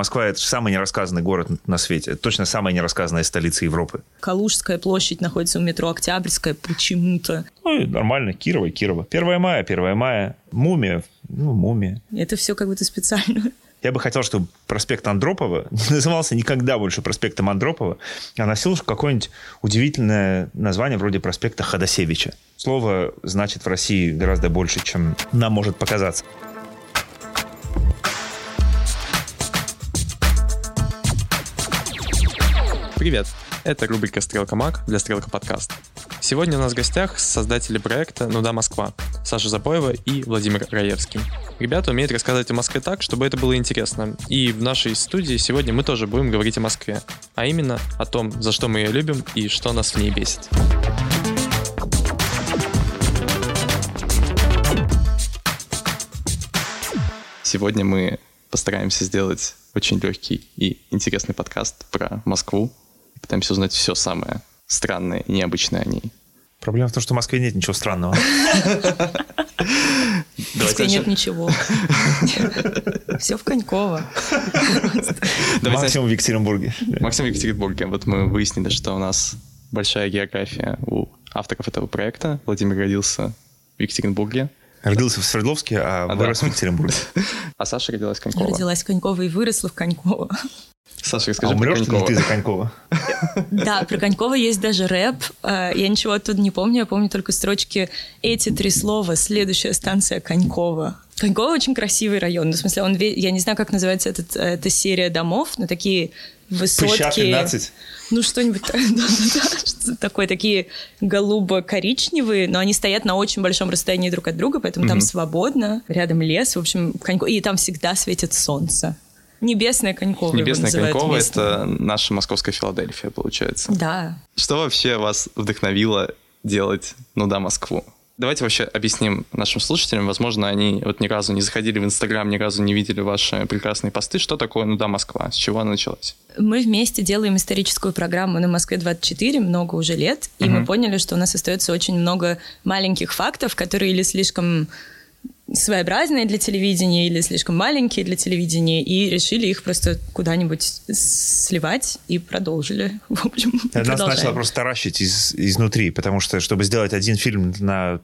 Москва – это самый нерассказанный город на свете. Это точно самая нерассказанная столица Европы. Калужская площадь находится у метро Октябрьская почему-то. Ну, нормально. Кирова. 1 мая. Мумия. Мумия. Это все как будто специально. Я бы хотел, чтобы проспект Андропова не назывался никогда больше проспектом Андропова, а носил какое-нибудь удивительное название вроде проспекта Ходасевича. Слово значит в России гораздо больше, чем нам может показаться. Привет! Это рубрика «Стрелка.Маг» для «Стрелка.Подкаст». Сегодня у нас в гостях создатели проекта «Ну да, Москва» Саша Забоева и Владимир Раевский. Ребята умеют рассказывать о Москве так, чтобы это было интересно. И в нашей студии сегодня мы тоже будем говорить о Москве. А именно о том, за что мы ее любим и что нас в ней бесит. Сегодня мы постараемся сделать очень легкий и интересный подкаст про Москву. Пытаемся узнать все самое странное и необычное о ней. Проблема в том, что в Москве нет ничего странного. В Москве нет ничего. Все в Коньково. Максимум в Екатеринбурге. Вот мы выяснили, что у нас большая география у авторов этого проекта. Владимир родился в Екатеринбурге. Родился в Свердловске, а вырос в Екатеринбурге. А Саша родилась в Коньково. Родилась в Коньково и выросла в Коньково. Саша, расскажи про Конькова. Ты за Конькова? Да, про Конькова есть даже рэп. Я ничего оттуда не помню. Я помню только строчки «Эти три слова. Следующая станция Конькова». Коньково очень красивый район. В смысле, он, я не знаю, как называется эта серия домов, но такие высотки. Пыща 13. Ну, что-нибудь такое. Такие голубо-коричневые, но они стоят на очень большом расстоянии друг от друга, поэтому там свободно. Рядом лес, в общем, Коньково. И там всегда светит солнце. Небесная Конькова. Небесная Конькова – это наша московская Филадельфия, получается. Да. Что вообще вас вдохновило делать «Ну да, Москву»? Давайте вообще объясним нашим слушателям. Возможно, они вот ни разу не заходили в Инстаграм, ни разу не видели ваши прекрасные посты. Что такое «Ну да, Москва»? С чего она началась? Мы вместе делаем историческую программу на Москве-24 много уже лет. И мы поняли, что у нас остается очень много маленьких фактов, которые или слишком своеобразные для телевидения или слишком маленькие для телевидения, и решили их просто куда-нибудь сливать и продолжили. В общем, это нас начало просто таращить изнутри, потому что, чтобы сделать один фильм на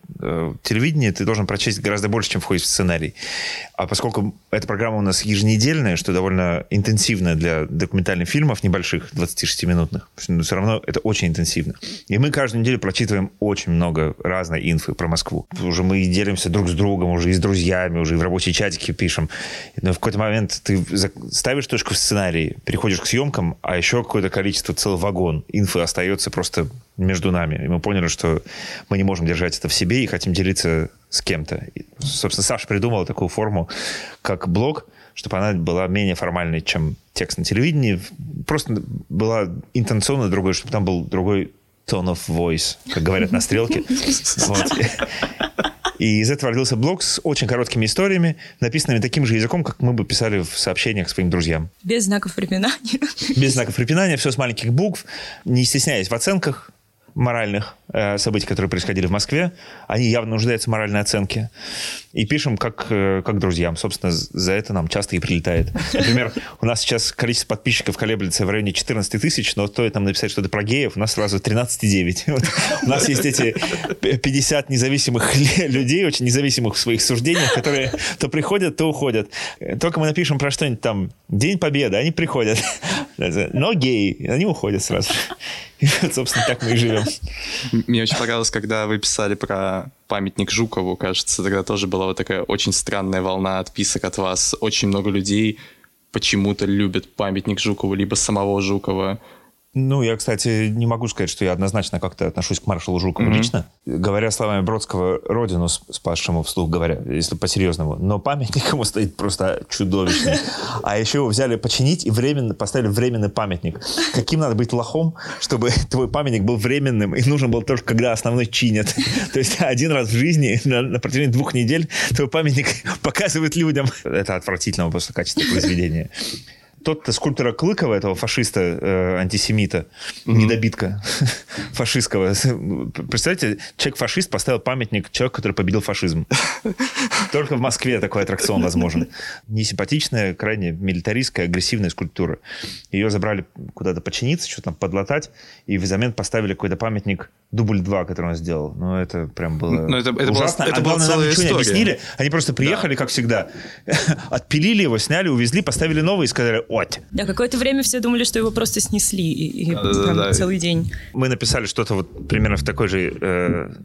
телевидении, ты должен прочесть гораздо больше, чем входит в сценарий. А поскольку эта программа у нас еженедельная, что довольно интенсивно для документальных фильмов небольших, 26-минутных, но все равно это очень интенсивно. И мы каждую неделю прочитываем очень много разной инфы про Москву. Уже мы делимся друг с другом, уже с друзьями, уже в рабочие чатики пишем. Но в какой-то момент ты ставишь точку в сценарии, переходишь к съемкам, а еще какое-то количество, целый вагон инфы остается просто между нами. И мы поняли, что мы не можем держать это в себе и хотим делиться с кем-то. И, собственно, Саша придумала такую форму, как блог, чтобы она была менее формальной, чем текст на телевидении. Просто была интенционно другой, чтобы там был другой tone of voice, как говорят на «Стрелке». И из этого родился блог с очень короткими историями, написанными таким же языком, как мы бы писали в сообщениях своим друзьям. Без знаков препинания. Без знаков препинания, все с маленьких букв, не стесняясь в оценках моральных событий, которые происходили в Москве. Они явно нуждаются в моральной оценке. И пишем как друзьям. Собственно, за это нам часто и прилетает. Например, у нас сейчас количество подписчиков колеблется в районе 14 тысяч, но стоит нам написать что-то про геев, у нас сразу 13,9. Вот. У нас есть эти 50 независимых людей, очень независимых в своих суждениях, которые то приходят, то уходят. Только мы напишем про что-нибудь там «День Победы», они приходят. Но геи, они уходят сразу. И, собственно, так мы и живем. Мне очень понравилось, когда вы писали про памятник Жукову, кажется, тогда тоже была вот такая очень странная волна отписок от вас. Очень много людей почему-то любят памятник Жукову, либо самого Жукова. Ну, я, кстати, не могу сказать, что я однозначно как-то отношусь к маршалу Жукову лично. Говоря словами Бродского, родину спасшему, вслух говоря, если по-серьезному. Но памятник ему стоит просто чудовищный. А еще его взяли починить и временно поставили временный памятник. Каким надо быть лохом, чтобы твой памятник был временным и нужен был только, когда основной чинят. То есть один раз в жизни на протяжении 2 недель твой памятник показывают людям. Это отвратительного просто качества произведения. тот-то скульптора Клыкова, этого фашиста, антисемита, недобитка фашистского. Представляете, человек-фашист поставил памятник человеку, который победил фашизм. Только в Москве такой аттракцион возможен. Несимпатичная, крайне милитаристская, агрессивная скульптура. Ее забрали куда-то починиться, что-то там подлатать, и взамен поставили какой-то памятник Дубль 2, который он сделал. Ну, это прям было ужасно. Это была целая история. Нам ничего не объяснили. Они просто приехали, как всегда, отпилили его, сняли, увезли, поставили новый и сказали «От». Да, какое-то время все думали, что его просто снесли и целый день. Мы написали что-то вот примерно в такой же,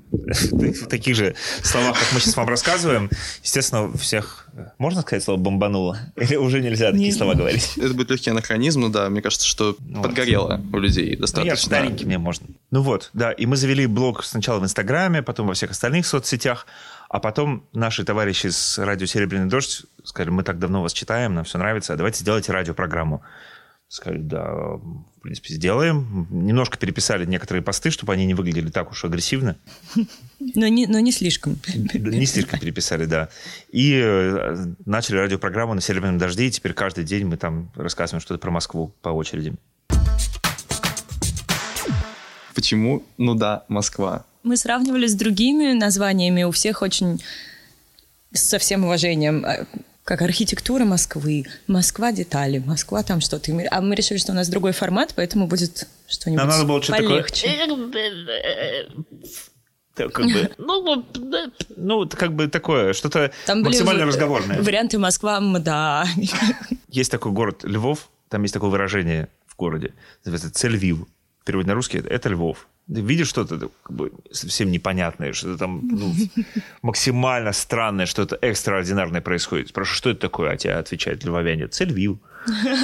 в таких же словах, как мы сейчас вам рассказываем. Естественно, всех... Можно сказать слово «бомбануло»? Или уже нельзя такие слова говорить? Это будет легкий анахронизм, но да, мне кажется, что подгорело у людей достаточно. Я же старенький, мне можно. Ну вот, да, и мы завели блог сначала в Инстаграме, потом во всех остальных соцсетях, а потом наши товарищи с радио «Серебряный дождь» сказали: мы так давно вас читаем, нам все нравится, а давайте сделайте радиопрограмму. Сказали: да, в принципе, сделаем. Немножко переписали некоторые посты, чтобы они не выглядели так уж агрессивно. Но не слишком. Не слишком переписали, да. И начали радиопрограмму на «Серебряном дожде», и теперь каждый день мы там рассказываем что-то про Москву по очереди. Почему «Ну да, Москва»? Мы сравнивали с другими названиями. У всех очень, со всем уважением, как архитектура Москвы, Москва детали, Москва там что-то. А мы решили, что у нас другой формат, поэтому будет что-нибудь полегче. Нам надо было что-то такое... Так, как бы, ну, как бы такое, что-то там максимально разговорное. Варианты Москва-МДА. Есть такой город Львов, там есть такое выражение в городе, называется «Цельвив». В переводе на русский это «Львов». Видишь что-то как бы совсем непонятное, что-то там максимально странное, что-то экстраординарное происходит. Спрашиваю, что это такое? А тебе отвечает львовяне: «Цельвив».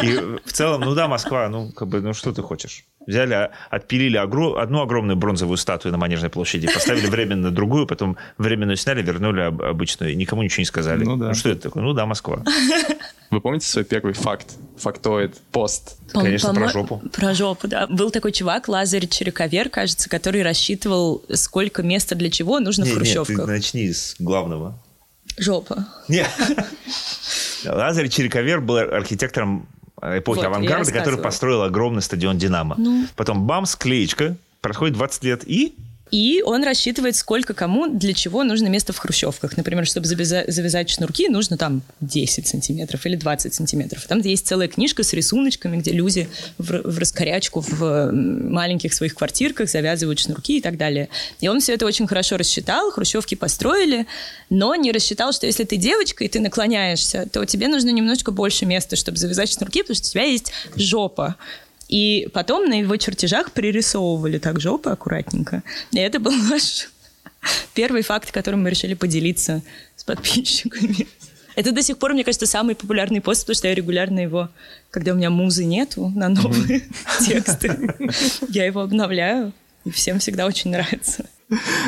И в целом, ну да, Москва, ну как бы, ну что ты хочешь? Взяли, отпилили одну огромную бронзовую статую на Манежной площади, поставили временно другую, потом временную сняли, вернули обычную, и никому ничего не сказали. Ну да. Ну что это такое? Ну да, Москва. Вы помните свой первый фактоид, пост? Конечно, про жопу. Про жопу, да. Был такой чувак, Лазарь Черековер, кажется, который рассчитывал, сколько места для чего нужно в хрущевках. Нет, ты начни с главного. Жопа. Нет. Лазарь Черековер был архитектором эпохи авангарда, который построил огромный стадион «Динамо». Потом бамс, клеечка, проходит 20 лет и он рассчитывает, сколько кому для чего нужно место в хрущевках. Например, чтобы завязать шнурки, нужно там 10 сантиметров или 20 сантиметров. Там есть целая книжка с рисуночками, где люди в раскорячку в маленьких своих квартирках завязывают шнурки и так далее. И он все это очень хорошо рассчитал, хрущевки построили, но не рассчитал, что если ты девочка и ты наклоняешься, то тебе нужно немножечко больше места, чтобы завязать шнурки, потому что у тебя есть жопа. И потом на его чертежах пририсовывали так жопы аккуратненько. И это был наш первый факт, которым мы решили поделиться с подписчиками. Это до сих пор, мне кажется, самый популярный пост, потому что я регулярно его, когда у меня музы нету на новые тексты, я его обновляю, и всем всегда очень нравится.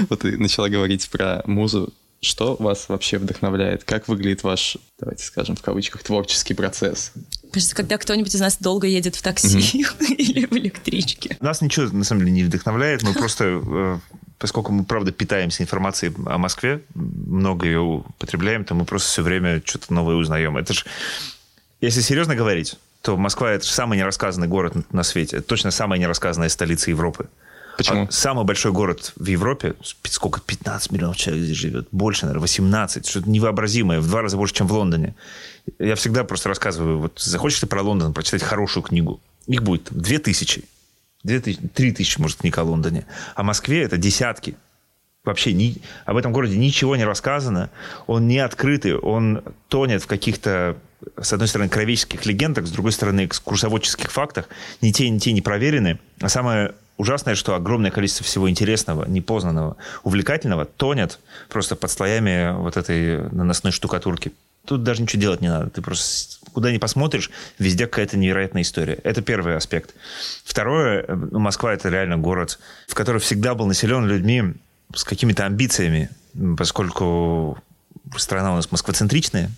Вот ты начала говорить про музу. Что вас вообще вдохновляет? Как выглядит ваш, давайте скажем, в кавычках, творческий процесс? Кажется, когда кто-нибудь из нас долго едет в такси или в электричке. Нас ничего, на самом деле, не вдохновляет. Мы просто, поскольку мы, правда, питаемся информацией о Москве, много ее употребляем, то мы просто все время что-то новое узнаем. Это же, если серьезно говорить, то Москва – это же самый нерассказанный город на свете. Это точно самая нерассказанная столица Европы. Почему? Самый большой город в Европе, сколько, 15 миллионов человек здесь живет, больше, наверное, 18, что-то невообразимое, в 2 раза больше, чем в Лондоне. Я всегда просто рассказываю, вот захочешь ты про Лондон прочитать хорошую книгу, их будет 2000, 3000, может, книг о Лондоне, а в Москве это десятки. Вообще об этом городе ничего не рассказано, он не открытый, он тонет в каких-то, с одной стороны, кровеческих легендах, с другой стороны, экскурсоводческих фактах, ни те не проверены, а самое... Ужасное, что огромное количество всего интересного, непознанного, увлекательного тонет просто под слоями вот этой наносной штукатурки. Тут даже ничего делать не надо. Ты просто куда ни посмотришь, везде какая-то невероятная история. Это первый аспект. Второе, Москва – это реально город, в который всегда был населен людьми с какими-то амбициями, поскольку страна у нас москвоцентричная.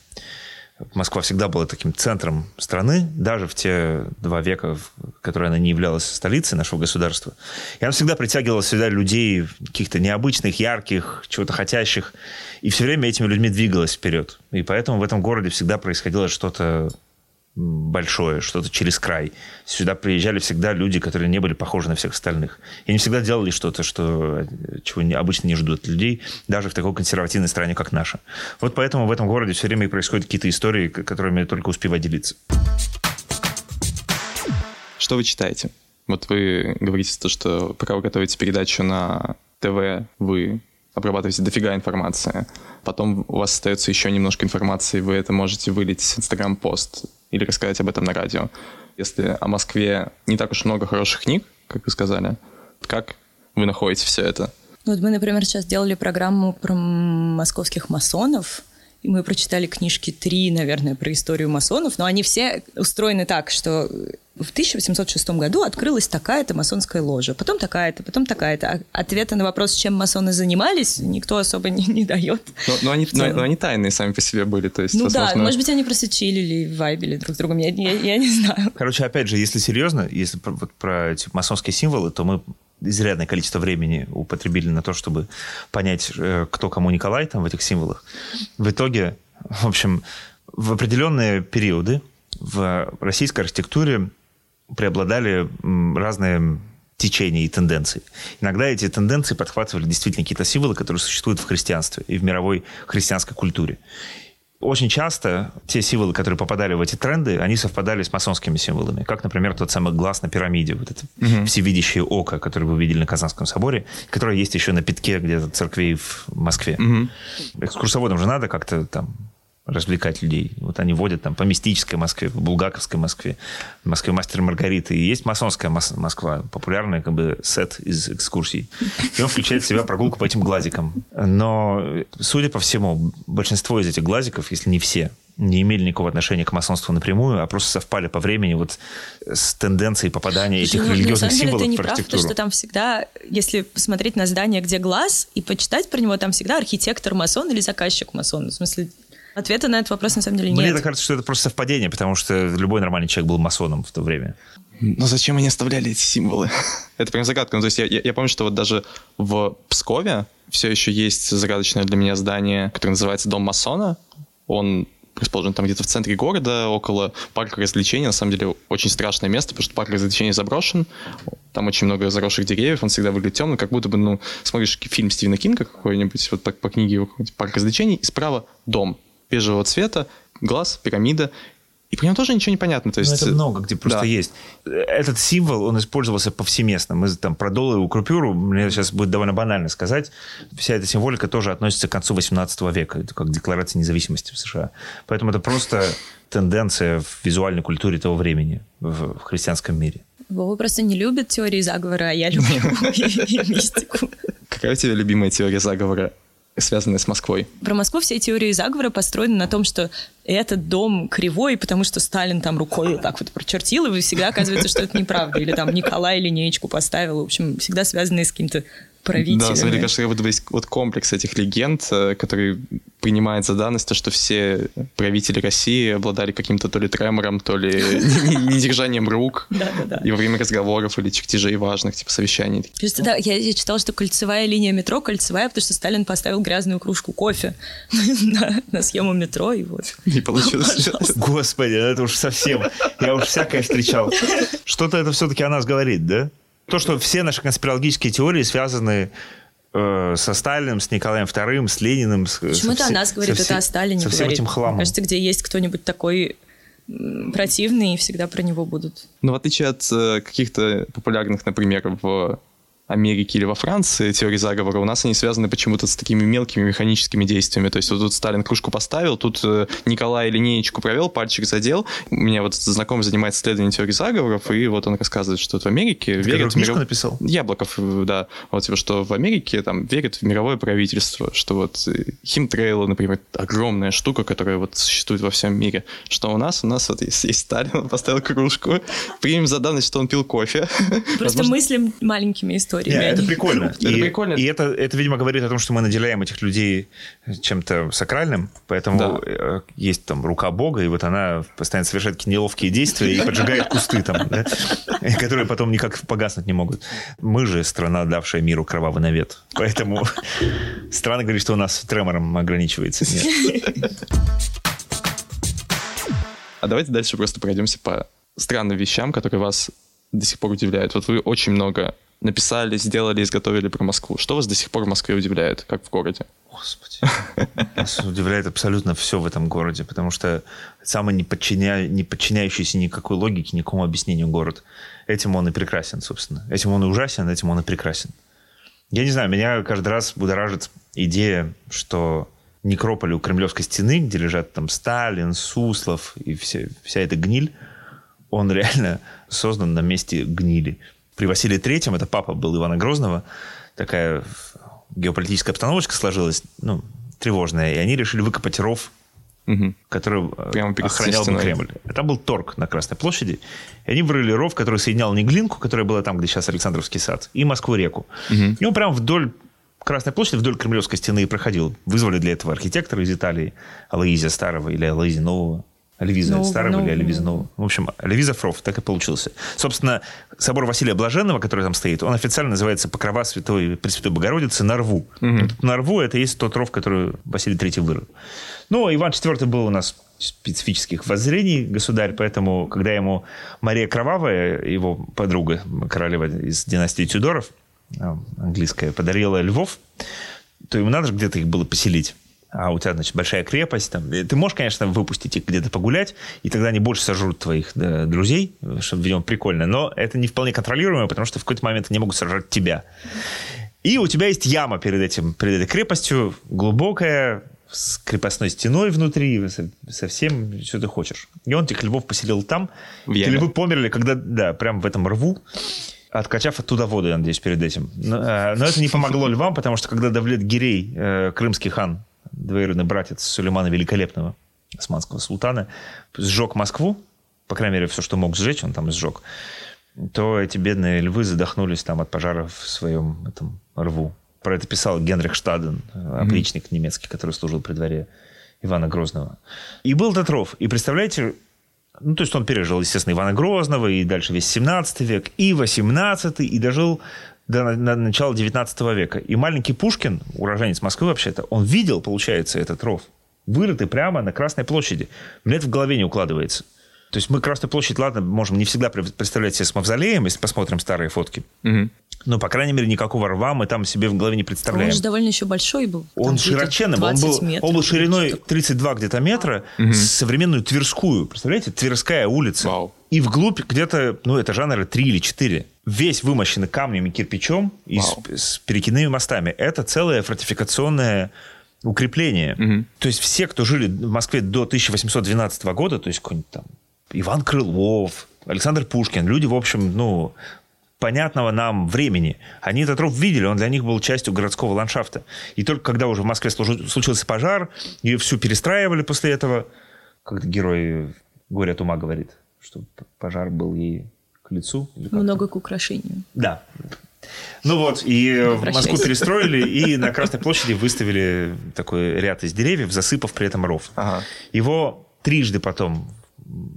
Москва всегда была таким центром страны, даже в те 2 века, в которые она не являлась столицей нашего государства. И она всегда притягивала сюда людей каких-то необычных, ярких, чего-то хотящих. И все время этими людьми двигалась вперед. И поэтому в этом городе всегда происходило что-то большое, что-то через край. Сюда приезжали всегда люди, которые не были похожи на всех остальных. И они всегда делали что-то, что, чего обычно не ждут людей, даже в такой консервативной стране, как наша. Вот поэтому в этом городе все время и происходят какие-то истории, которыми я только успеваю делиться. Что вы читаете? Вот вы говорите, что пока вы готовите передачу на ТВ, вы обрабатываете дофига информации. Потом у вас остается еще немножко информации, вы это можете вылить в Инстаграм-пост или рассказать об этом на радио. Если о Москве не так уж много хороших книг, как вы сказали, как вы находите все это? Вот мы, например, сейчас делали программу про московских масонов, и мы прочитали книжки 3, наверное, про историю масонов, но они все устроены так, что в 1806 году открылась такая-то масонская ложа, потом такая-то, потом такая-то. Ответа на вопрос, чем масоны занимались, никто особо не дает. Но они тайные сами по себе были, то есть... Ну возможно... да, может быть, они просто чилили, вайбили друг с другом, я не знаю. Короче, опять же, если серьезно, если про эти масонские символы, то мы изрядное количество времени употребили на то, чтобы понять, кто кому Николай там в этих символах. В итоге, в общем, в определенные периоды в российской архитектуре преобладали разные течения и тенденции. Иногда эти тенденции подхватывали действительно какие-то символы, которые существуют в христианстве и в мировой христианской культуре. Очень часто те символы, которые попадали в эти тренды, они совпадали с масонскими символами. Как, например, тот самый глаз на пирамиде, вот это всевидящее око, которое вы видели на Казанском соборе, которое есть еще на пятке где-то церквей в Москве. Экскурсоводам же надо как-то там развлекать людей. Вот они водят там по мистической Москве, по булгаковской Москве, Москве мастера Маргариты. И есть масонская Москва, популярный как бы сет из экскурсий. И он включает в себя прогулку по этим глазикам. Но, судя по всему, большинство из этих глазиков, если не все, не имели никакого отношения к масонству напрямую, а просто совпали по времени вот с тенденцией попадания этих религиозных символов в архитектуру. Это неправда, потому что там всегда, если посмотреть на здание, где глаз, и почитать про него, там всегда архитектор-масон или заказчик-масон. В смысле, ответа на этот вопрос, на самом деле, нет. Мне кажется, что это просто совпадение, потому что любой нормальный человек был масоном в то время. Но зачем они оставляли эти символы? Это прям загадка. Ну, то есть я помню, что вот даже в Пскове все еще есть загадочное для меня здание, которое называется Дом масона. Он расположен там где-то в центре города, около парка развлечений. На самом деле, очень страшное место, потому что парк развлечений заброшен. Там очень много заросших деревьев, он всегда выглядит темно, как будто бы, ну, смотришь фильм Стивена Кинга какой-нибудь, вот по книге «Парк развлечений», и справа дом бежевого цвета, глаз, пирамида. И по нему тоже ничего не понятно. То есть... это много где просто есть. Этот символ, он использовался повсеместно. Мы там про долларовую купюру, мне сейчас будет довольно банально сказать, вся эта символика тоже относится к концу 18 века, это как Декларация независимости в США. Поэтому это просто тенденция в визуальной культуре того времени в христианском мире. Вова просто не любит теории заговора, а я люблю мистику. Какая у тебя любимая теория заговора, связанные с Москвой? Про Москву все теории заговора построены на том, что этот дом кривой, потому что Сталин там рукой вот так вот прочертил, и всегда оказывается, что это неправда. Или там Николай линеечку поставил. В общем, всегда связанные с каким-то правителем. Да, смотри, кажется, вот комплекс этих легенд, который принимает за данность то, что все правители России обладали каким-то то ли тремором, то ли недержанием рук. И во время разговоров или чертежей важных, типа совещаний. Да, я читала, что кольцевая линия метро кольцевая, потому что Сталин поставил грязную кружку кофе на съему метро, и вот. Не получилось. Господи, это уж совсем. Я уж всякое встречал. Что-то это все-таки о нас говорит, да? То, что все наши конспирологические теории связаны со Сталиным, с Николаем II, с Лениным. Почему-то о нас говорит, это о Сталине говорит. Со всем этим хламом. Кажется, где есть кто-нибудь такой противный, и всегда про него будут. Ну, в отличие от каких-то популярных, например, в Америке или во Франции теории заговора, у нас они связаны почему-то с такими мелкими механическими действиями. То есть вот тут Сталин кружку поставил, тут Николай линеечку провел, пальчик задел. У меня вот знакомый занимается исследованием теории заговоров, и вот он рассказывает, что в Америке верят... Книжку написал? Яблоков, да. Вот типа, что в Америке там верят в мировое правительство, что вот химтрейлы, например, огромная штука, которая вот существует во всем мире. Что у нас вот есть Сталин, он поставил кружку, примем за данность, что он пил кофе. Просто мыслим маленькими историями. Нет, это прикольно. И это, видимо, говорит о том, что мы наделяем этих людей чем-то сакральным, поэтому есть там рука Бога, и вот она постоянно совершает какие-то неловкие действия и поджигает кусты там, да, которые потом никак погаснуть не могут. Мы же страна, давшая миру кровавый навет. Поэтому странно говорить, что у нас тремором ограничивается. Нет. А давайте дальше просто пройдемся по странным вещам, которые вас до сих пор удивляют. Вот вы очень много написали, сделали, изготовили про Москву. Что вас до сих пор в Москве удивляет, как в городе? Господи. Нас удивляет абсолютно все в этом городе, потому что самый не подчиняющийся никакой логике, никакому объяснению город. Этим он и прекрасен, собственно. Этим он и ужасен, этим он и прекрасен. Я не знаю, меня каждый раз будоражит идея, что некрополь у Кремлевской стены, где лежат там Сталин, Суслов и вся эта гниль, он реально создан на месте гнили. При Василии III, это папа был Ивана Грозного, такая геополитическая обстановочка сложилась, ну, тревожная, и они решили выкопать ров, который охранял бы Кремль. А там был торг на Красной площади, и они вырыли ров, который соединял Неглинку, которая была там, где сейчас Александровский сад, и Москву-реку. И он прям вдоль Красной площади, вдоль Кремлевской стены проходил. Вызвали для этого архитектора из Италии, Алевиза Старого или Алевиза Нового. Алевиза Старого или Алевиза Нового. В общем, Алевизов ров, так и получился. Собственно, собор Василия Блаженного, который там стоит, он официально называется Покрова Святой Пресвятой Богородицы на рву. На рву это есть тот ров, который Василий III вырыл. Но Иван IV был у нас специфических воззрений государь, поэтому, когда ему Мария Кровавая, его подруга, королева из династии Тюдоров, английская, подарила львов, то ему надо же где-то их было поселить. А у тебя, значит, большая крепость. Там. Ты можешь, конечно, выпустить их где-то погулять, и тогда они больше сожрут твоих друзей, что, видимо, прикольно. Но это не вполне контролируемо, потому что в какой-то момент они могут сожрать тебя. И у тебя есть яма перед этой крепостью, глубокая, с крепостной стеной внутри, со всем, что ты хочешь. И он этих львов поселил там. Эти львы померли, когда, да, прям в этом рву. Откачав оттуда воду, я надеюсь, перед этим. Но это не помогло львам, потому что когда Давлет Гирей, крымский хан, двоюродный братец Сулеймана Великолепного, османского султана, сжег Москву, по крайней мере, все, что мог сжечь, он там сжег, то эти бедные львы задохнулись там от пожара в своем этом рву. Про это писал Генрих Штаден, опричник немецкий, который служил при дворе Ивана Грозного. И был этот ров. И представляете, ну, то есть он пережил, естественно, Ивана Грозного, и дальше весь 17 век, и 18-й, и дожил до начала 19 века. И маленький Пушкин, уроженец Москвы вообще-то, он видел, получается, этот ров, вырытый прямо на Красной площади. Мне это в голове не укладывается. То есть мы Красную площадь, ладно, можем не всегда представлять себе с мавзолеем, если посмотрим старые фотки. Но, по крайней мере, никакого рва мы там себе в голове не представляем. Он же довольно еще большой был. Он широченный был. Он был шириной 32 где-то метра, с современную Тверскую. Представляете? Тверская улица. Вау. И вглубь где-то, ну, это жанры 3 или 4. Весь вымощен камнем и кирпичом и с перекидными мостами. Это целое фортификационное укрепление. То есть все, кто жили в Москве до 1812 года, то есть какой-нибудь там Иван Крылов, Александр Пушкин, люди, в общем, ну, понятного нам времени. Они этот ров видели, он для них был частью городского ландшафта. И только когда уже в Москве случился пожар, ее всю перестраивали после этого, как герой «Горе от ума» говорит, что пожар был ей к лицу. Много к украшению. Да. Ну вот, и Москву перестроили, и на Красной площади выставили такой ряд из деревьев, засыпав при этом ров. Его трижды потом,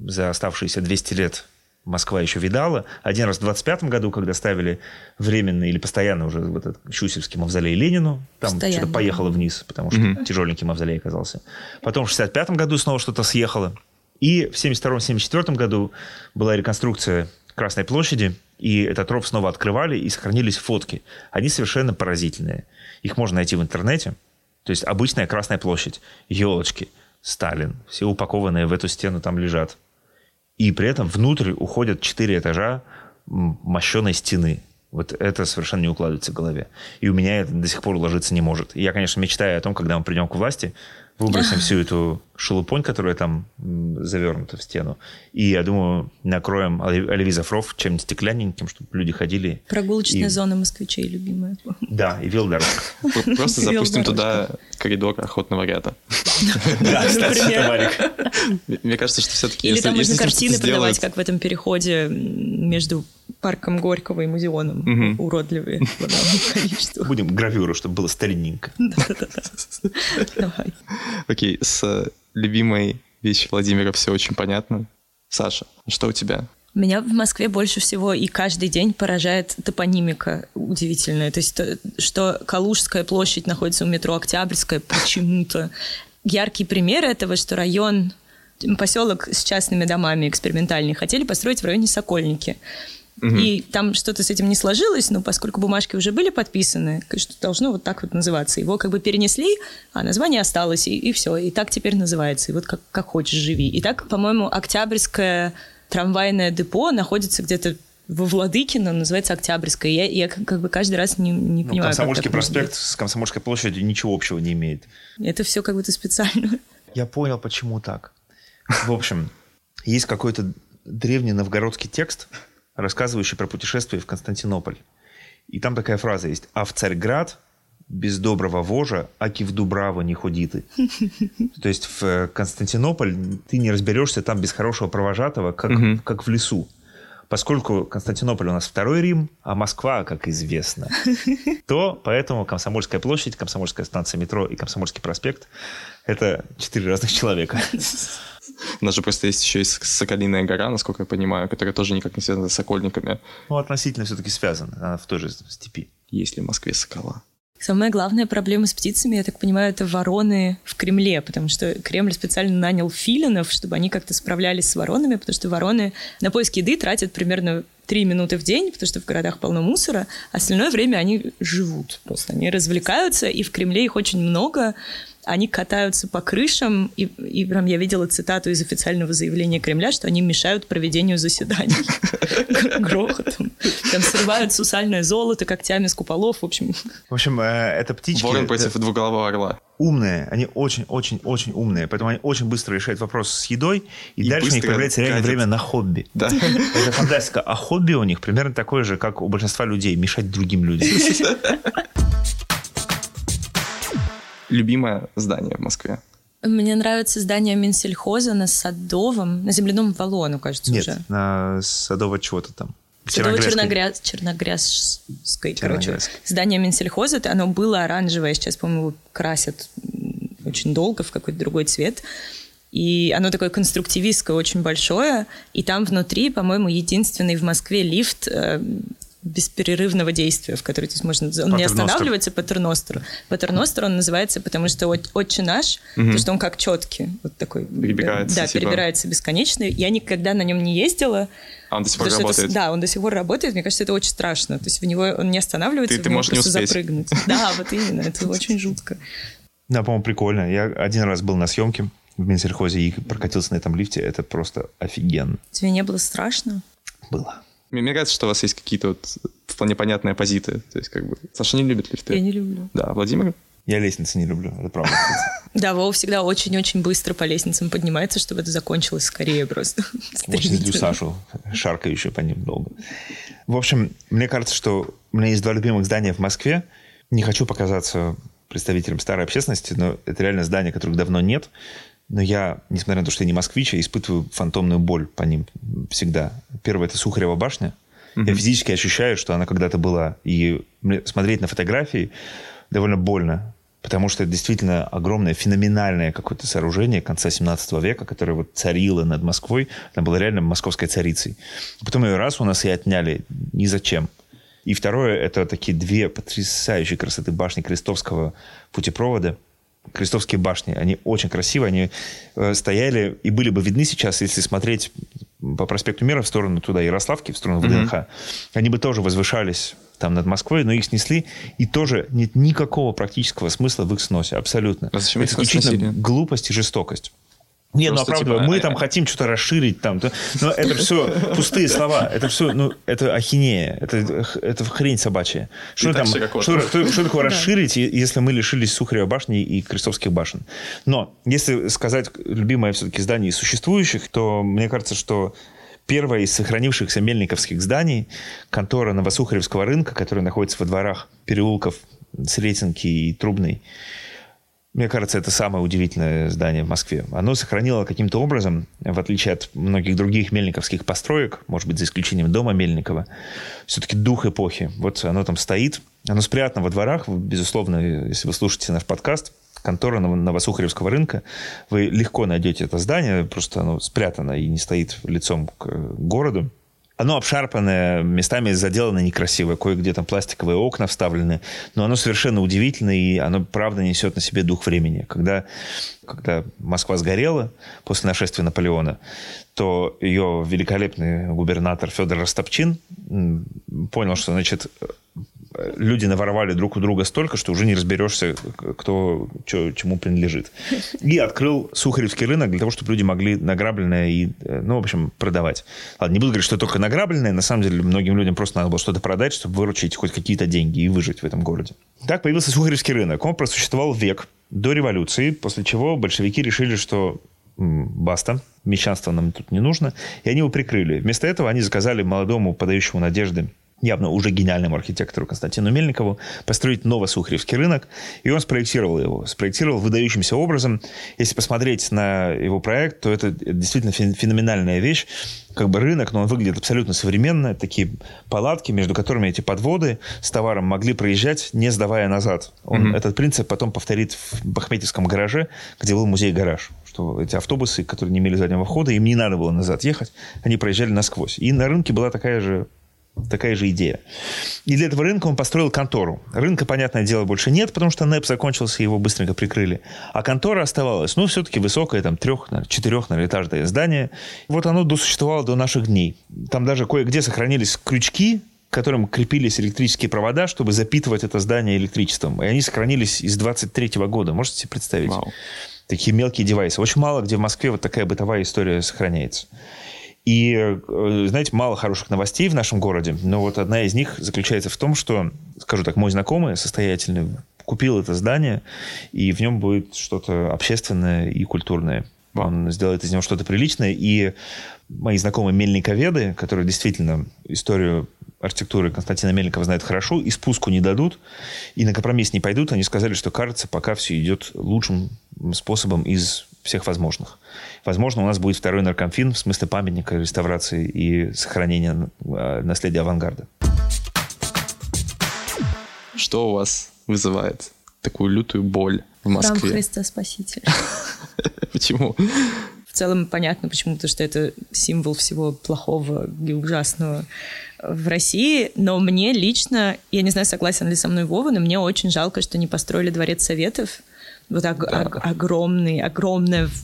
за оставшиеся 200 лет, Москва еще видала. Один раз в 25 году, когда ставили временный или постоянно уже вот этот Щусевский мавзолей Ленину. Там постоянно что-то поехало вниз, потому что тяжеленький мавзолей оказался. Потом в 65 году снова что-то съехало. И в 72-74 году была реконструкция Красной площади, и этот ров снова открывали, и сохранились фотки. Они совершенно поразительные. Их можно найти в интернете. То есть обычная Красная площадь, елочки, Сталин, все упакованные в эту стену там лежат. И при этом внутрь уходят 4 этажа мощеной стены. Вот это совершенно не укладывается в голове. И у меня это до сих пор уложиться не может. И я, конечно, мечтаю о том, когда мы придем к власти, выбросим всю эту шелупонь, которая там завернута в стену. И, я думаю, накроем Алевизов ров чем-нибудь стеклянненьким, чтобы люди ходили. Прогулочная зона москвичей, любимая. Да, и велодорожка. Просто запустим туда коридор охотного ряда. Да, кстати, это варик. Мне кажется, что все-таки... Или там можно картины продавать, как в этом переходе между парком Горького и Музеоном. Уродливые. Будем гравюру, чтобы было старинненько. Да-да-да. Давай. Окей, с любимой вещью Владимира все очень понятно. Саша, что у тебя? Меня в Москве больше всего и каждый день поражает топонимика удивительная. То есть то, что Калужская площадь находится у метро Октябрьская почему-то. Яркий пример этого, что район поселок с частными домами экспериментальные хотели построить в районе Сокольники. Угу. И там что-то с этим не сложилось, но поскольку бумажки уже были подписаны, что должно вот так вот называться. Его как бы перенесли, а название осталось, и все. И так теперь называется. И вот как хочешь, живи. И так, по-моему, Октябрьское трамвайное депо находится где-то во Владыкино, называется Октябрьское. Я как бы каждый раз не понимаю, Комсомольский проспект с Комсомольской площадью ничего общего не имеет. Это все как будто специально. Я понял, почему так. В общем, есть какой-то древний новгородский текст, рассказывающий про путешествие в Константинополь. И там такая фраза есть: «А в Царьград без доброго вожа, аки в Дубраву не ходиты». То есть в Константинополь ты не разберешься там без хорошего провожатого, как в лесу. Поскольку Константинополь у нас второй Рим, а Москва, как известно, то поэтому Комсомольская площадь, Комсомольская станция метро и Комсомольский проспект – это 4 разных человека. У нас же просто есть еще и Соколиная гора, насколько я понимаю, которая тоже никак не связана с Сокольниками. Ну, относительно все-таки связана, она в той же степи. Есть ли в Москве сокола? Самая главная проблема с птицами, я так понимаю, это вороны в Кремле, потому что Кремль специально нанял филинов, чтобы они как-то справлялись с воронами, потому что вороны на поиски еды тратят примерно 3 минуты в день, потому что в городах полно мусора, а остальное время они живут просто, они развлекаются, и в Кремле их очень много, они катаются по крышам, и прям я видела цитату из официального заявления Кремля, что они мешают проведению заседаний грохотом. Там срывают сусальное золото когтями с куполов, в общем. В общем, это птички... Ворон против двуголового орла. Умные, они очень-очень-очень умные, поэтому они очень быстро решают вопрос с едой, и дальше у них появляется реально время на хобби. Да. Это фантастика. А хобби у них примерно такое же, как у большинства людей, мешать другим людям. Любимое здание в Москве? Мне нравится здание Минсельхоза на Садовом, на Земляном валу, оно, кажется, уже. Нет, на Садово чего-то там. Черногрязской, короче. Здание Минсельхоза, оно было оранжевое, сейчас, по-моему, его красят очень долго в какой-то другой цвет. И оно такое конструктивистское, очень большое. И там внутри, по-моему, единственный в Москве лифт... бесперерывного действия, в который здесь можно... Он не останавливается, патерностер. Патерностер он называется, потому что «Отче наш», потому что он как четкий. Вот такой... Перебирается. Да, перебирается бесконечно. Я никогда на нем не ездила. А он до сих пор работает. Да, он до сих пор работает. Мне кажется, это очень страшно. То есть в него он не останавливается, ты в него можешь просто не запрыгнуть. Да, вот именно. Это очень жутко. Да, по-моему, прикольно. Я один раз был на съемке в Минсельхозе и прокатился на этом лифте. Это просто офигенно. Тебе не было страшно? Было. Мне кажется, что у вас есть какие-то вот вполне понятные оппозиты. То есть, как бы, Саша не любит лифты. Я не люблю. Да, Владимир? Я лестницы не люблю, это правда. Да, Вова всегда очень-очень быстро по лестницам поднимается, чтобы это закончилось скорее просто. Очень люблю Сашу, шаркающую по ним долго. В общем, мне кажется, что у меня есть 2 любимых здания в Москве. Не хочу показаться представителем старой общественности, но это реально здания, которых давно нет. Но я, несмотря на то, что я не москвич, я испытываю фантомную боль по ним всегда. Первое – это Сухарева башня. Mm-hmm. Я физически ощущаю, что она когда-то была. И смотреть на фотографии довольно больно. Потому что это действительно огромное, феноменальное какое-то сооружение конца 17 века, которое вот царило над Москвой. Она была реально московской царицей. Потом ее раз у нас и отняли ни зачем. И второе – это такие 2 потрясающие красоты башни Крестовского путепровода. Крестовские башни, они очень красивые, они стояли и были бы видны сейчас, если смотреть по проспекту Мира в сторону туда Ярославки, в сторону ВДНХ. Mm-hmm. Они бы тоже возвышались там над Москвой, но их снесли, и тоже нет никакого практического смысла в их сносе, абсолютно. А зачем это исключительно глупость и жестокость. Не, просто, ну оправдывай, типа, мы там хотим что-то расширить, там, но это все пустые слова, это все, ну, это ахинея, это хрень собачья. Что такое расширить, если мы лишились Сухаревой башни и Крестовских башен? Но если сказать любимое все-таки здание из существующих, то мне кажется, что первое из сохранившихся мельниковских зданий — контора Новосухаревского рынка, которая находится во дворах переулков Сретенки и Трубной. Мне кажется, это самое удивительное здание в Москве. Оно сохранило каким-то образом, в отличие от многих других мельниковских построек, может быть, за исключением дома Мельникова, все-таки дух эпохи. Вот оно там стоит. Оно спрятано во дворах. Безусловно, если вы слушаете наш подкаст, контора Новосухаревского рынка, вы легко найдете это здание. Просто оно спрятано и не стоит лицом к городу. Оно обшарпанное, местами заделано некрасиво, кое-где там пластиковые окна вставлены, но оно совершенно удивительное, и оно, правда, несет на себе дух времени. Когда Москва сгорела после нашествия Наполеона, то ее великолепный губернатор Федор Растопчин понял, что, значит, люди наворовали друг у друга столько, что уже не разберешься, кто чему принадлежит. И открыл Сухаревский рынок для того, чтобы люди могли награбленное и, ну, в общем, продавать. Ладно, не буду говорить, что только награбленное. На самом деле, многим людям просто надо было что-то продать, чтобы выручить хоть какие-то деньги и выжить в этом городе. Так появился Сухаревский рынок. Он просуществовал век до революции, после чего большевики решили, что баста, мещанство нам тут не нужно, и они его прикрыли. Вместо этого они заказали молодому, подающему надежды, явно уже гениальному архитектору Константину Мельникову, построить Новосухаревский рынок, и он спроектировал его. Спроектировал выдающимся образом. Если посмотреть на его проект, то это действительно феноменальная вещь. Как бы рынок, но он выглядит абсолютно современно. Такие палатки, между которыми эти подводы с товаром могли проезжать, не сдавая назад. Он этот принцип потом повторит в Бахметевском гараже, где был музей-гараж. Что эти автобусы, которые не имели заднего входа, им не надо было назад ехать, они проезжали насквозь. И на рынке была такая же идея. И для этого рынка он построил контору. Рынка, понятное дело, больше нет, потому что НЭП закончился, его быстренько прикрыли. А контора оставалась. Ну, все-таки высокое, там, 3-4-этажное здание. Вот оно досуществовало до наших дней. Там даже кое-где сохранились крючки, к которым крепились электрические провода, чтобы запитывать это здание электричеством. И они сохранились из 23-го года. Можете себе представить? Вау. Такие мелкие девайсы. Очень мало где в Москве вот такая бытовая история сохраняется. И, знаете, мало хороших новостей в нашем городе, но вот одна из них заключается в том, что, скажу так, мой знакомый состоятельный купил это здание, и в нем будет что-то общественное и культурное. Он сделает из него что-то приличное, и мои знакомые мельниковеды, которые действительно историю архитектуры Константина Мельникова знают хорошо, и спуску не дадут, и на компромисс не пойдут, они сказали, что, кажется, пока все идет лучшим способом из всех возможных. Возможно, у нас будет второй наркомфин в смысле памятника, реставрации и сохранения наследия авангарда. Что у вас вызывает такую лютую боль в Москве? Храм Христа Спасителя. Почему? В целом понятно, почему, потому что это символ всего плохого и ужасного в России, но мне лично, я не знаю, согласен ли со мной Вова, но мне очень жалко, что не построили Дворец Советов. Вот огромное.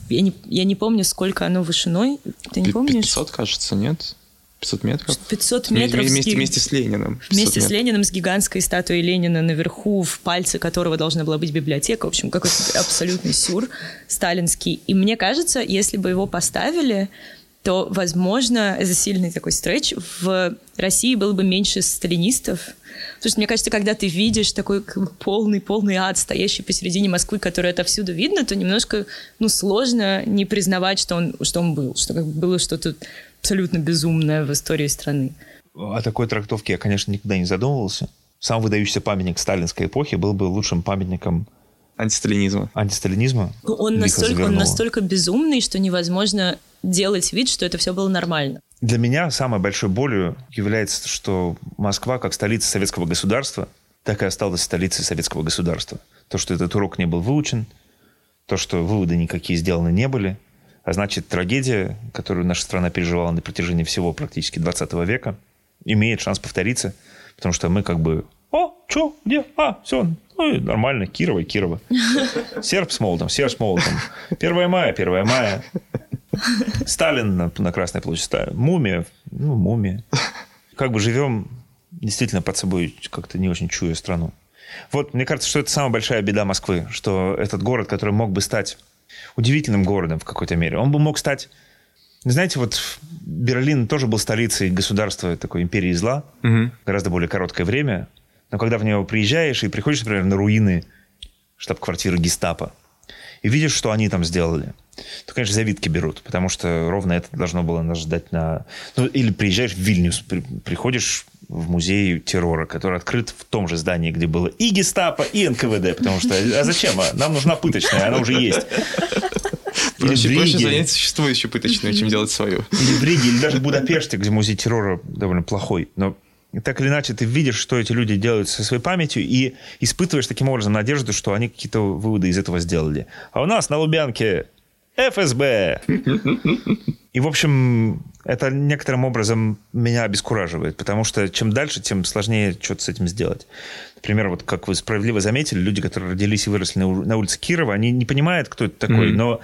Я не помню, сколько оно вышиной. Ты не помнишь? 500, кажется, нет? 500 метров? 500 метров. Вместе с Лениным. Вместе с Лениным, с гигантской статуей Ленина наверху, в пальце которого должна была быть библиотека. В общем, какой-то абсолютный сюр сталинский. И мне кажется, если бы его поставили, то, возможно, это сильный такой стретч, в России было бы меньше сталинистов. Потому что, мне кажется, когда ты видишь такой полный ад, стоящий посередине Москвы, который отовсюду видно, то немножко, сложно не признавать, что он был, что как было что-то абсолютно безумное в истории страны. О такой трактовке я, конечно, никогда не задумывался. Сам выдающийся памятник сталинской эпохи был бы лучшим памятником антисталинизма. Он настолько безумный, что невозможно делать вид, что это все было нормально. Для меня самой большой болью является, что Москва, как столица советского государства, так и осталась столицей советского государства. То, что этот урок не был выучен, то, что выводы никакие сделаны не были, а значит, трагедия, которую наша страна переживала на протяжении всего практически 20 века, имеет шанс повториться, потому что мы как бы... Чё? Где? Все. Нормально. Кирова. Серб с молотом. 1 мая. Сталин на Красной площади. Мумия. Мумия. Как бы живем действительно под собой, как-то не очень чуя страну. Вот, мне кажется, что это самая большая беда Москвы, что этот город, который мог бы стать удивительным городом в какой-то мере, он бы мог стать... Знаете, вот Берлин тоже был столицей государства, такой империи зла, гораздо более короткое время. Но когда в него приезжаешь и приходишь, например, на руины штаб-квартиры гестапо, и видишь, что они там сделали, то, конечно, завидки берут, потому что ровно это должно было нас ждать на... Или приезжаешь в Вильнюс, приходишь в музей террора, который открыт в том же здании, где было и гестапо, и НКВД, потому что... А зачем? Нам нужна пыточная, она уже есть. Проще занять существующую пыточную, чем делать свою. Или в Риге, или даже в Будапеште, где музей террора довольно плохой, но... Так или иначе, ты видишь, что эти люди делают со своей памятью, и испытываешь таким образом надежду, что они какие-то выводы из этого сделали. А у нас на Лубянке ФСБ. И, в общем, это некоторым образом меня обескураживает, потому что чем дальше, тем сложнее что-то с этим сделать. Например, вот как вы справедливо заметили, люди, которые родились и выросли на улице Кирова, они не понимают, кто это такой, но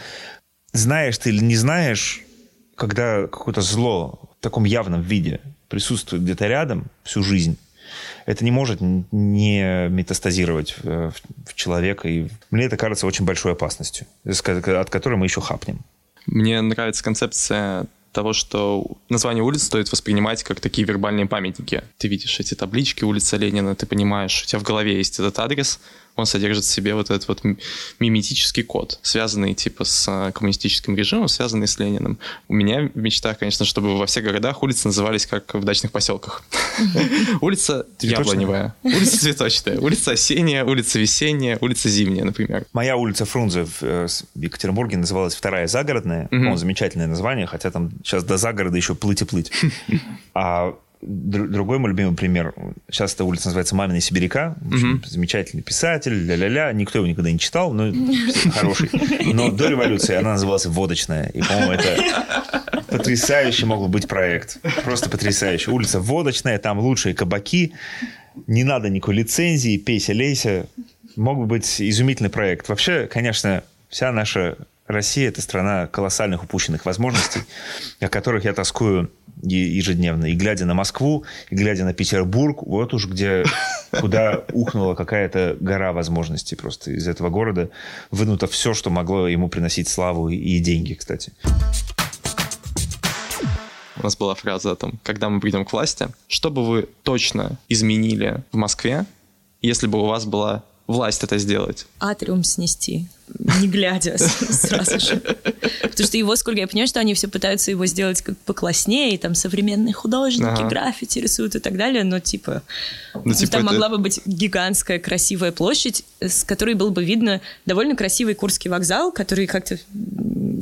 знаешь ты или не знаешь, когда какое-то зло в таком явном виде присутствует где-то рядом всю жизнь, это не может не метастазировать в человека. И мне это кажется очень большой опасностью, от которой мы еще хапнем. Мне нравится концепция того, что название улиц стоит воспринимать как такие вербальные памятники. Ты видишь эти таблички, улица Ленина, ты понимаешь, у тебя в голове есть этот адрес, он содержит в себе вот этот вот миметический код, связанный типа с коммунистическим режимом, связанный с Лениным. У меня в мечтах, конечно, чтобы во всех городах улицы назывались как в дачных поселках. Улица Яблоневая, улица Цветочная, улица Осенняя, улица Весенняя, улица Зимняя, например. Моя улица Фрунзе в Екатеринбурге называлась Вторая Загородная. По-моему, замечательное название, хотя там сейчас до загорода еще плыть и плыть. А другой мой любимый пример. Сейчас эта улица называется Мамин и Сибиряка. Замечательный писатель, ля-ля-ля. Никто его никогда не читал, но хороший. Но до революции она называлась Водочная. И, по-моему, это потрясающий мог быть проект. Просто потрясающий. Улица Водочная, там лучшие кабаки. Не надо никакой лицензии, пейся-лейся. Мог бы быть изумительный проект. Вообще, конечно, вся наша Россия – это страна колоссальных упущенных возможностей, о которых я тоскую ежедневно. И глядя на Москву, и глядя на Петербург, вот уж где, куда ухнула какая-то гора возможностей просто из этого города. Вынуто все, что могло ему приносить славу и деньги, кстати. У нас была фраза о том, когда мы придем к власти. Что бы вы точно изменили в Москве, если бы у вас была власть это сделать? Атриум снести, не глядя сразу же. Потому что его, сколько я понимаю, что они все пытаются его сделать как покласснее, и там современные художники, граффити рисуют и так далее, но типа... Ну, типа там это... могла бы быть гигантская красивая площадь, с которой было бы видно довольно красивый Курский вокзал, который как-то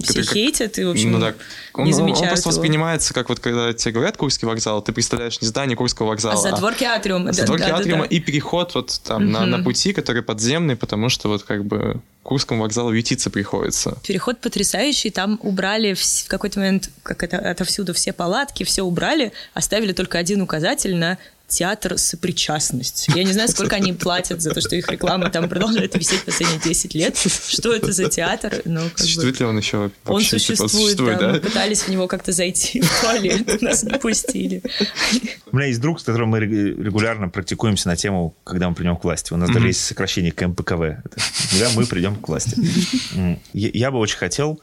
все хейтят и, в общем, ну, да, не замечают. Он просто его воспринимается, как вот когда тебе говорят Курский вокзал, ты представляешь не здание Курского вокзала, а задворки атриума. Задворки атриума и переход вот там на пути, который подземный, потому что вот как бы Курскому вокзалу ютиться приходится. Переход потрясающий, там убрали в какой-то момент, как это, отовсюду все палатки, все убрали, оставили только один указатель на театр сопричастность. Я не знаю, сколько они платят за то, что их реклама там продолжает висеть последние 10 лет. Что это за театр? Ну, как существует бы... ли он еще вообще? Он существует, да. Мы пытались в него как-то зайти в туалет, нас не пустили. У меня есть друг, с которым мы регулярно практикуемся на тему, когда мы придем к власти. У нас даже есть сокращение КМПКВ. Это когда мы придем к власти. Я бы очень хотел,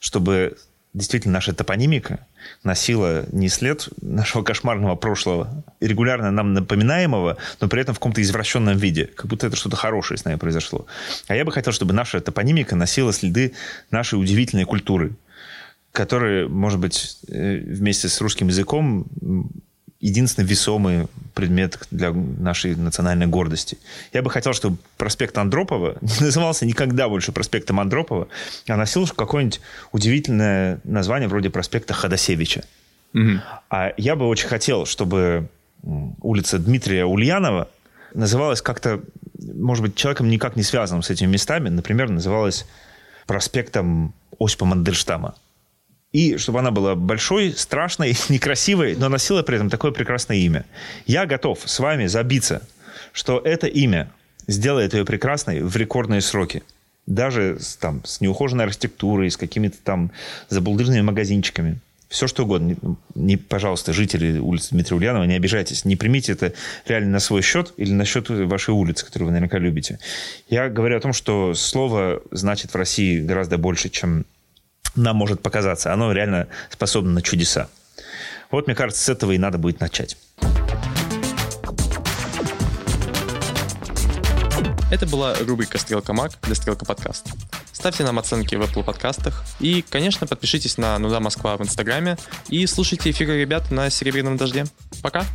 чтобы действительно наша топонимика носила не след нашего кошмарного прошлого, регулярно нам напоминаемого, но при этом в каком-то извращенном виде, как будто это что-то хорошее с нами произошло. А я бы хотел, чтобы наша топонимика носила следы нашей удивительной культуры, которая, может быть, вместе с русским языком единственный весомый предмет для нашей национальной гордости. Я бы хотел, чтобы проспект Андропова не назывался никогда больше проспектом Андропова, а носил какое-нибудь удивительное название вроде проспекта Ходасевича. А я бы очень хотел, чтобы улица Дмитрия Ульянова называлась как-то, может быть, человеком никак не связанным с этими местами, например, называлась проспектом Осипа Мандельштама. И чтобы она была большой, страшной, некрасивой, но носила при этом такое прекрасное имя. Я готов с вами забиться, что это имя сделает ее прекрасной в рекордные сроки. Даже там, с неухоженной архитектурой, с какими-то там забулдырными магазинчиками. Все что угодно. Пожалуйста, жители улицы Дмитрия Ульянова, не обижайтесь. Не примите это реально на свой счет или на счет вашей улицы, которую вы наверняка любите. Я говорю о том, что слово значит в России гораздо больше, чем нам может показаться. Оно реально способно на чудеса. Вот, мне кажется, с этого и надо будет начать. Это была рубрика «Стрелка.Маг» для «Стрелка.Подкаст». Ставьте нам оценки в Apple подкастах. И, конечно, подпишитесь на «Ну да, Москва» в Инстаграме. И слушайте эфиры ребят на «Серебряном дожде». Пока!